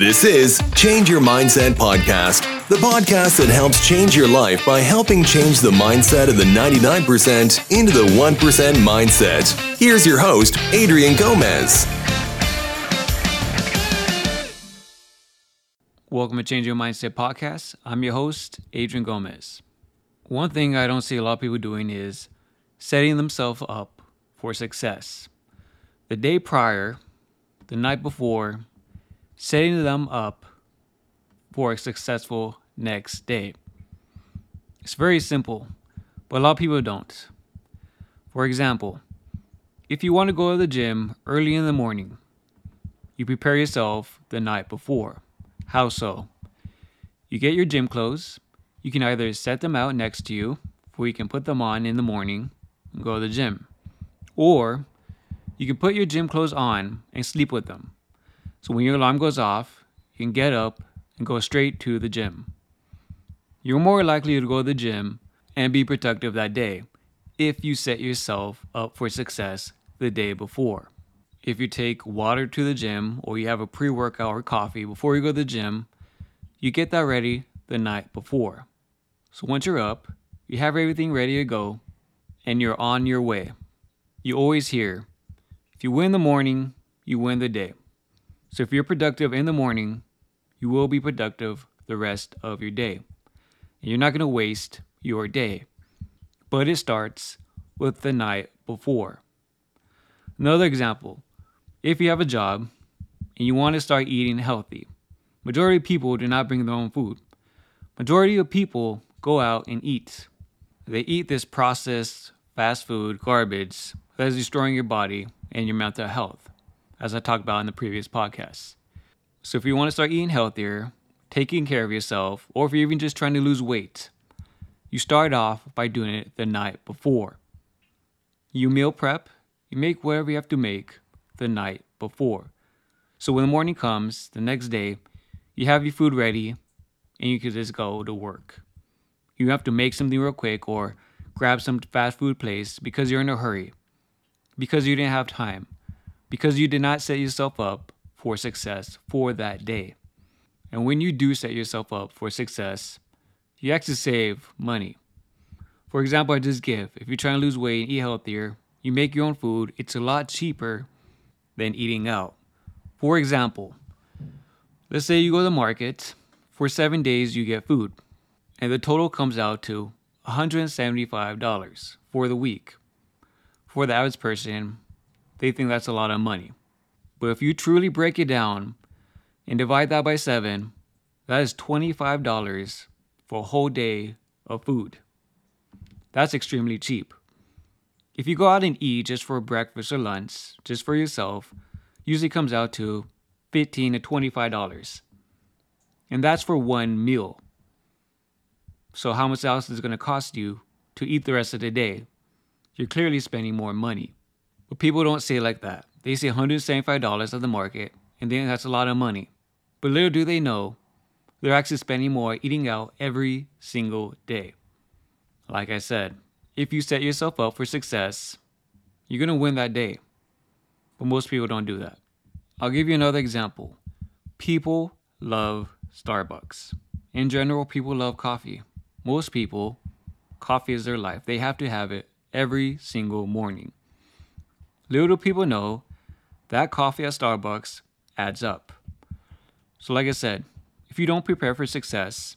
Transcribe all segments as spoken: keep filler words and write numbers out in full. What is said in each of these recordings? This is Change Your Mindset Podcast, the podcast that helps change your life by helping change the mindset of the ninety-nine percent into the one percent mindset. Here's your host, Adrian Gomez. Welcome to Change Your Mindset Podcast. I'm your host, Adrian Gomez. One thing I don't see a lot of people doing is setting themselves up for success. The day prior, the night before, setting them up for a successful next day. It's very simple, but a lot of people don't. For example, if you want to go to the gym early in the morning, you prepare yourself the night before. How so? You get your gym clothes. You can either set them out next to you, where you can put them on in the morning and go to the gym, or you can put your gym clothes on and sleep with them. So when your alarm goes off, you can get up and go straight to the gym. You're more likely to go to the gym and be productive that day if you set yourself up for success the day before. If you take water to the gym or you have a pre-workout or coffee before you go to the gym, you get that ready the night before. So once you're up, you have everything ready to go and you're on your way. You always hear, if you win the morning, you win the day. So if you're productive in the morning, you will be productive the rest of your day. And you're not going to waste your day. But it starts with the night before. Another example, if you have a job and you want to start eating healthy, majority of people do not bring their own food. Majority of people go out and eat. They eat this processed fast food garbage that is destroying your body and your mental health, as I talked about in the previous podcast. So if you want to start eating healthier, taking care of yourself, or if you're even just trying to lose weight, you start off by doing it the night before. You meal prep, you make whatever you have to make the night before. So when the morning comes, the next day, you have your food ready and you can just go to work. You have to make something real quick or grab some fast food place because you're in a hurry, because you didn't have time, because you did not set yourself up for success for that day. And when you do set yourself up for success, you actually save money. For example, I just give, if you're trying to lose weight and eat healthier, you make your own food. It's a lot cheaper than eating out. For example, let's say you go to the market, for seven days you get food, and the total comes out to one hundred seventy-five dollars for the week. For the average person, they think that's a lot of money. But if you truly break it down and divide that by seven, that is twenty-five dollars for a whole day of food. That's extremely cheap. If you go out and eat just for breakfast or lunch, just for yourself, usually comes out to fifteen to twenty-five dollars. And that's for one meal. So how much else is it going to cost you to eat the rest of the day? You're clearly spending more money. But people don't say it like that. They say one hundred seventy-five dollars at the market, and then that's a lot of money. But little do they know, they're actually spending more eating out every single day. Like I said, if you set yourself up for success, you're going to win that day. But most people don't do that. I'll give you another example. People love Starbucks. In general, people love coffee. Most people, coffee is their life. They have to have it every single morning. Little people know that coffee at Starbucks adds up. So like I said, if you don't prepare for success,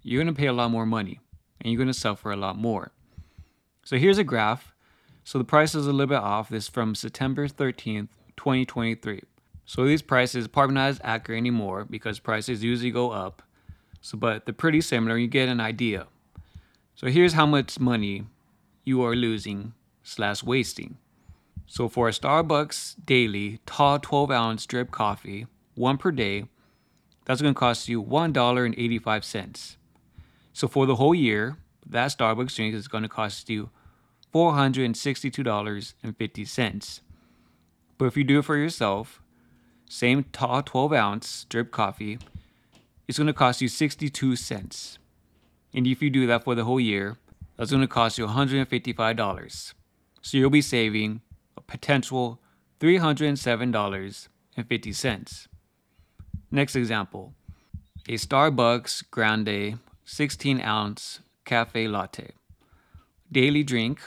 you're going to pay a lot more money and you're going to suffer a lot more. So here's a graph. So the price is a little bit off. This is from September thirteenth, twenty twenty-three. So these prices are probably not as accurate anymore because prices usually go up. So, but they're pretty similar. You get an idea. So here's how much money you are losing slash wasting. So for a Starbucks daily tall twelve ounce drip coffee, one per day, that's going to cost you one dollar and eighty-five cents. So for the whole year, that Starbucks drink is going to cost you four hundred sixty-two dollars and fifty cents. But if you do it for yourself, same tall twelve ounce drip coffee, it's going to cost you sixty-two cents. And if you do that for the whole year, that's going to cost you one hundred fifty-five dollars. So you'll be saving potential three hundred seven dollars and fifty cents. Next example, a Starbucks Grande sixteen ounce cafe latte. Daily drink,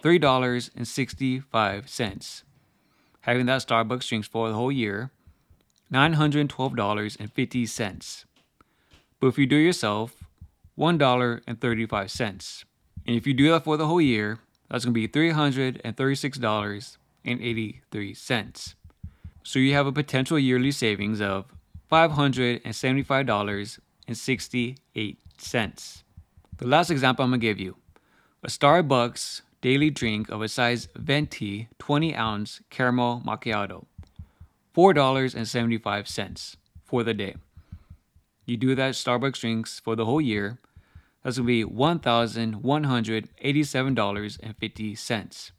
three dollars and sixty-five cents. Having that Starbucks drinks for the whole year, nine hundred twelve dollars and fifty cents. But if you do it yourself, one dollar and thirty-five cents. And if you do that for the whole year, that's going to be three hundred thirty-six dollars and eighty-three cents. So you have a potential yearly savings of five hundred seventy-five dollars and sixty-eight cents. The last example I'm going to give you, a Starbucks daily drink of a size venti twenty ounce caramel macchiato, four dollars and seventy-five cents for the day. You do that Starbucks drinks for the whole year, that's going to be one thousand one hundred eighty-seven dollars and fifty cents.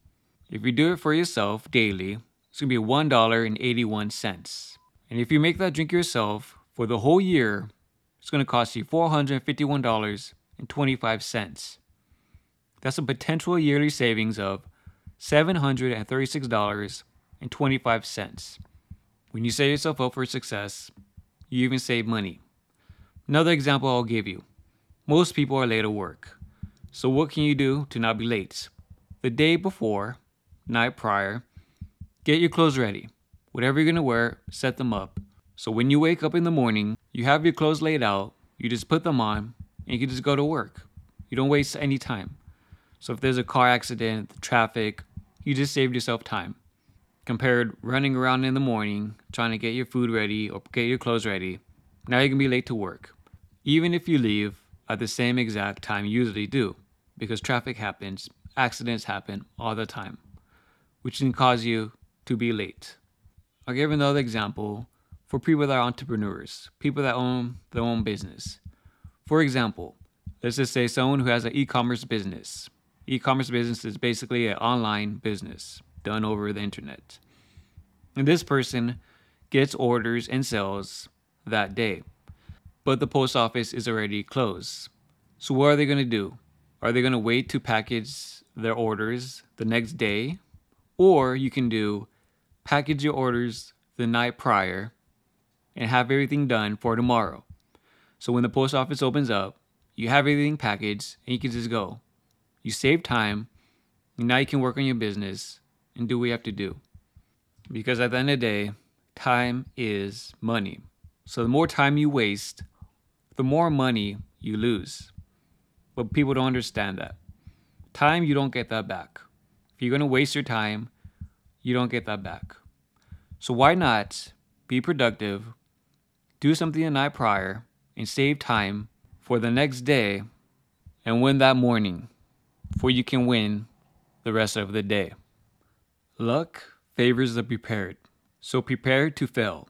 If you do it for yourself daily, it's going to be one dollar and eighty-one cents. And if you make that drink yourself for the whole year, it's going to cost you four hundred fifty-one dollars and twenty-five cents. That's a potential yearly savings of seven hundred thirty-six dollars and twenty-five cents. When you set yourself up for success, you even save money. Another example I'll give you. Most people are late at work. So what can you do to not be late? The day before, night prior, get your clothes ready. Whatever you're going to wear, set them up. So when you wake up in the morning, you have your clothes laid out, you just put them on, and you can just go to work. You don't waste any time. So if there's a car accident, traffic, you just saved yourself time. Compared running around in the morning, trying to get your food ready or get your clothes ready, now you can be late to work. Even if you leave at the same exact time you usually do, because traffic happens, accidents happen all the time, which can cause you to be late. I'll give another example for people that are entrepreneurs, people that own their own business. For example, let's just say someone who has an e-commerce business. E-commerce business is basically an online business done over the internet. And this person gets orders and sells that day, but the post office is already closed. So what are they going to do? Are they going to wait to package their orders the next day? Or you can do package your orders the night prior and have everything done for tomorrow. So when the post office opens up, you have everything packaged and you can just go. You save time, and now you can work on your business and do what you have to do. Because at the end of the day, time is money. So the more time you waste, the more money you lose. But people don't understand that. Time, you don't get that back. If you're going to waste your time, you don't get that back. So why not be productive, do something the night prior, and save time for the next day and win that morning, for you can win the rest of the day. Luck favors the prepared, so prepare to fail.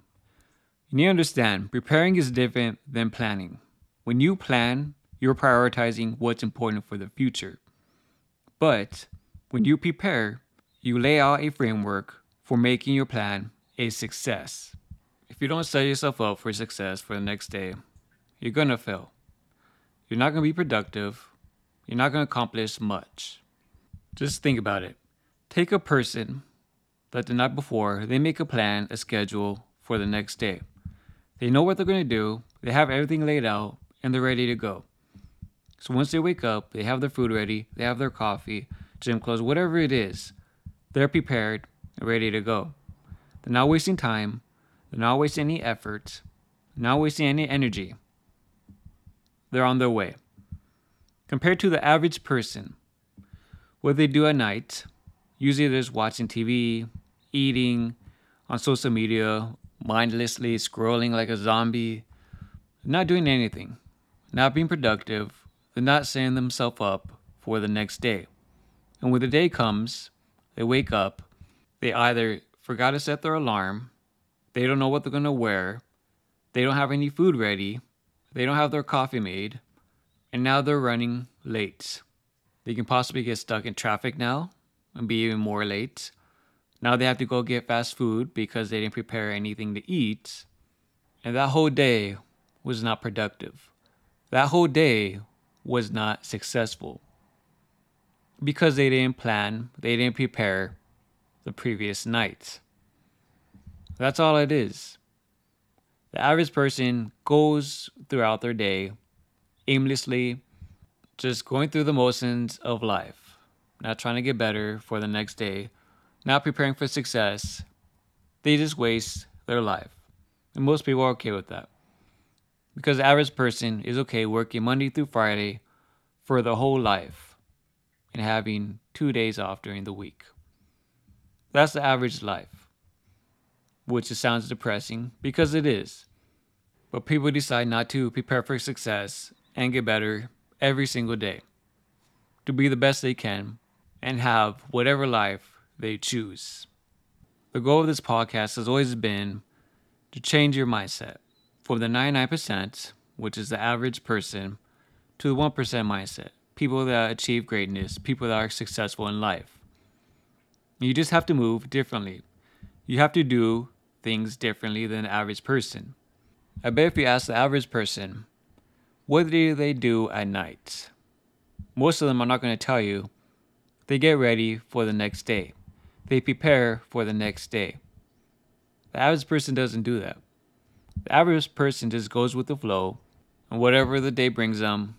You need to understand, preparing is different than planning. When you plan, you're prioritizing what's important for the future. But when you prepare, you lay out a framework for making your plan a success. If you don't set yourself up for success for the next day, you're gonna fail. You're not going to be productive. You're not going to accomplish much. Just think about it. Take a person that the night before, they make a plan, a schedule for the next day. They know what they're going to do. They have everything laid out and they're ready to go. So once they wake up, they have their food ready. They have their coffee, gym clothes, whatever it is. They're prepared and ready to go. They're not wasting time. They're not wasting any effort. They're not wasting any energy. They're on their way. Compared to the average person, what they do at night, usually they're just watching T V, eating, on social media, mindlessly scrolling like a zombie, not doing anything, not being productive. They're not setting themselves up for the next day. And when the day comes, they wake up, they either forgot to set their alarm, they don't know what they're going to wear, they don't have any food ready, they don't have their coffee made, and now they're running late. They can possibly get stuck in traffic now and be even more late. Now they have to go get fast food because they didn't prepare anything to eat. And that whole day was not productive. That whole day was not successful because they didn't plan, they didn't prepare the previous night. That's all it is. The average person goes throughout their day aimlessly, just going through the motions of life, not trying to get better for the next day, not preparing for success. They just waste their life. And most people are okay with that. Because the average person is okay working Monday through Friday for their whole life and having two days off during the week. That's the average life, which just sounds depressing because it is. But people decide not to prepare for success and get better every single day, to be the best they can and have whatever life they choose. The goal of this podcast has always been to change your mindset from the ninety-nine percent, which is the average person, to the one percent mindset, people that achieve greatness, people that are successful in life. You just have to move differently. You have to do things differently than the average person. I bet if you ask the average person, what do they do at night? Most of them are not going to tell you. They get ready for the next day. They prepare for the next day. The average person doesn't do that. The average person just goes with the flow, and whatever the day brings them,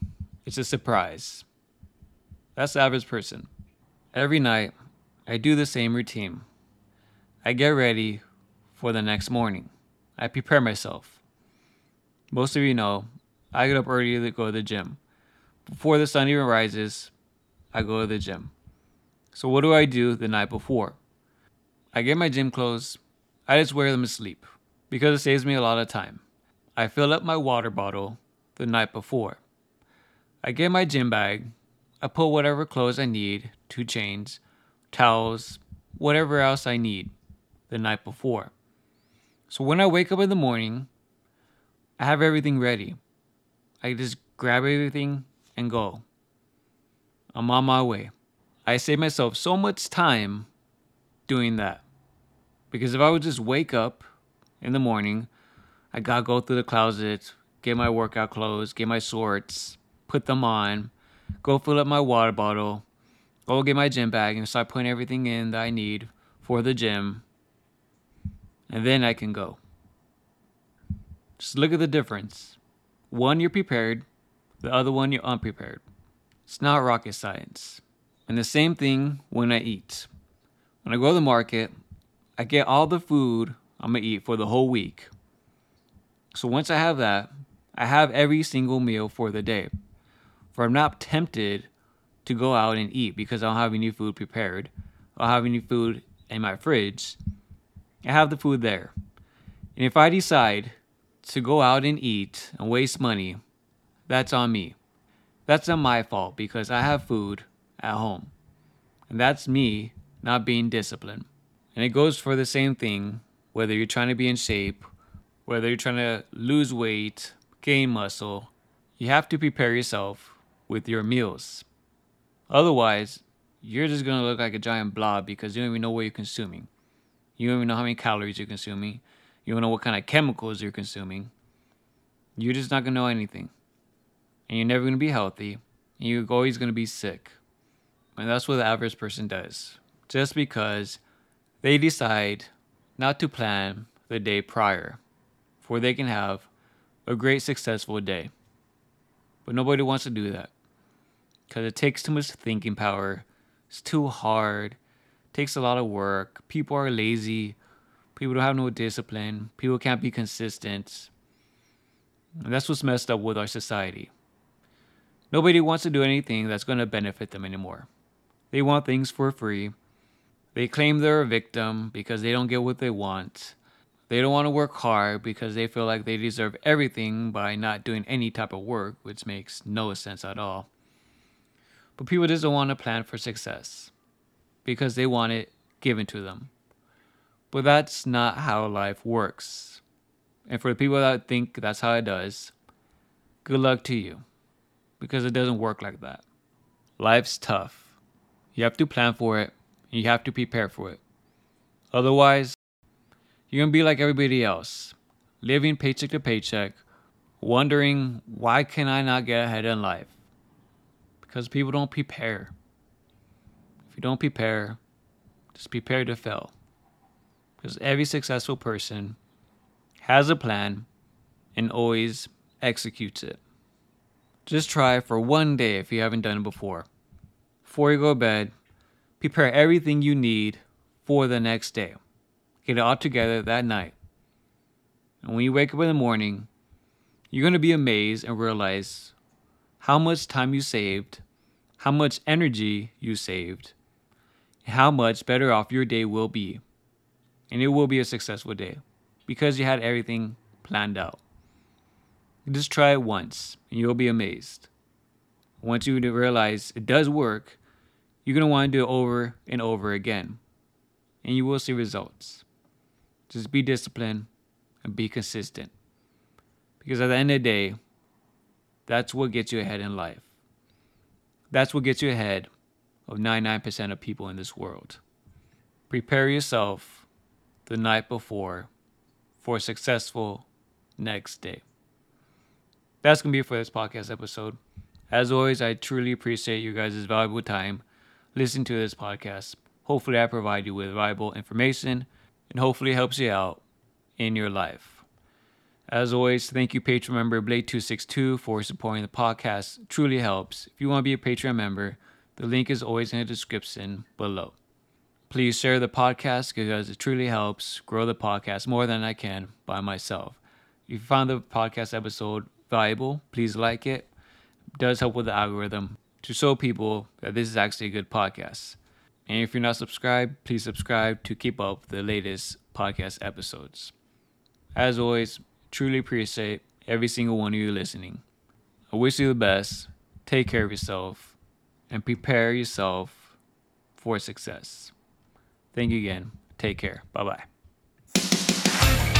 it's a surprise. That's the average person. Every night, I do the same routine. I get ready for the next morning. I prepare myself. Most of you know, I get up early to go to the gym. Before the sun even rises, I go to the gym. So what do I do the night before? I get my gym clothes. I just wear them to sleep because it saves me a lot of time. I fill up my water bottle the night before. I get my gym bag. I put whatever clothes I need, two chains, towels, whatever else I need the night before. So when I wake up in the morning, I have everything ready. I just grab everything and go. I'm on my way. I save myself so much time doing that. Because if I would just wake up in the morning, I gotta go through the closet, get my workout clothes, get my shorts, put them on, go fill up my water bottle, go get my gym bag and start putting everything in that I need for the gym. And then I can go. Just look at the difference. One, you're prepared. The other one, you're unprepared. It's not rocket science. And the same thing when I eat. When I go to the market, I get all the food I'm going to eat for the whole week. So once I have that, I have every single meal for the day. For I'm not tempted to go out and eat because I don't have any food prepared. I don't have any food in my fridge. I have the food there. And if I decide to go out and eat and waste money, that's on me. That's not my fault because I have food at home. And that's me not being disciplined. And it goes for the same thing, whether you're trying to be in shape, whether you're trying to lose weight, gain muscle, you have to prepare yourself with your meals. Otherwise, you're just going to look like a giant blob because you don't even know what you're consuming. You don't even know how many calories you're consuming. You don't know what kind of chemicals you're consuming. You're just not going to know anything. And you're never going to be healthy. And you're always going to be sick. And that's what the average person does. Just because they decide not to plan the day prior, for they can have a great successful day. But nobody wants to do that. Because it takes too much thinking power. It's too hard. It takes a lot of work. People are lazy. People don't have no discipline. People can't be consistent. And that's what's messed up with our society. Nobody wants to do anything that's going to benefit them anymore. They want things for free. They claim they're a victim because they don't get what they want. They don't want to work hard because they feel like they deserve everything by not doing any type of work, which makes no sense at all. But people just don't want to plan for success because they want it given to them. But that's not how life works. And for the people that think that's how it does, good luck to you because it doesn't work like that. Life's tough. You have to plan for it. You have to prepare for it. Otherwise, you're going to be like everybody else, living paycheck to paycheck, wondering, why can I not get ahead in life? Because people don't prepare. If you don't prepare, just prepare to fail. Because every successful person has a plan and always executes it. Just try for one day if you haven't done it before. Before you go to bed, prepare everything you need for the next day. Get it all together that night. And when you wake up in the morning, you're going to be amazed and realize how much time you saved, how much energy you saved, and how much better off your day will be. And it will be a successful day because you had everything planned out. Just try it once and you'll be amazed. Once you realize it does work, you're going to want to do it over and over again. And you will see results. Just be disciplined and be consistent. Because at the end of the day, that's what gets you ahead in life. That's what gets you ahead of ninety-nine percent of people in this world. Prepare yourself the night before for a successful next day. That's going to be it for this podcast episode. As always, I truly appreciate you guys' valuable time listening to this podcast. Hopefully, I provide you with valuable information and hopefully helps you out in your life. As always, thank you, Patreon member Blade two sixty-two, for supporting the podcast. It truly helps. If you want to be a Patreon member, the link is always in the description below. Please share the podcast because it truly helps grow the podcast more than I can by myself. If you found the podcast episode valuable, please like it. It does help with the algorithm to show people that this is actually a good podcast. And if you're not subscribed, please subscribe to keep up the latest podcast episodes. As always, truly appreciate every single one of you listening. I wish you the best. Take care of yourself and prepare yourself for success. Thank you again. Take care. Bye-bye.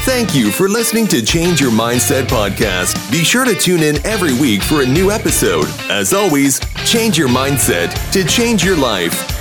Thank you for listening to Change Your Mindset Podcast. Be sure to tune in every week for a new episode. As always, change your mindset to change your life.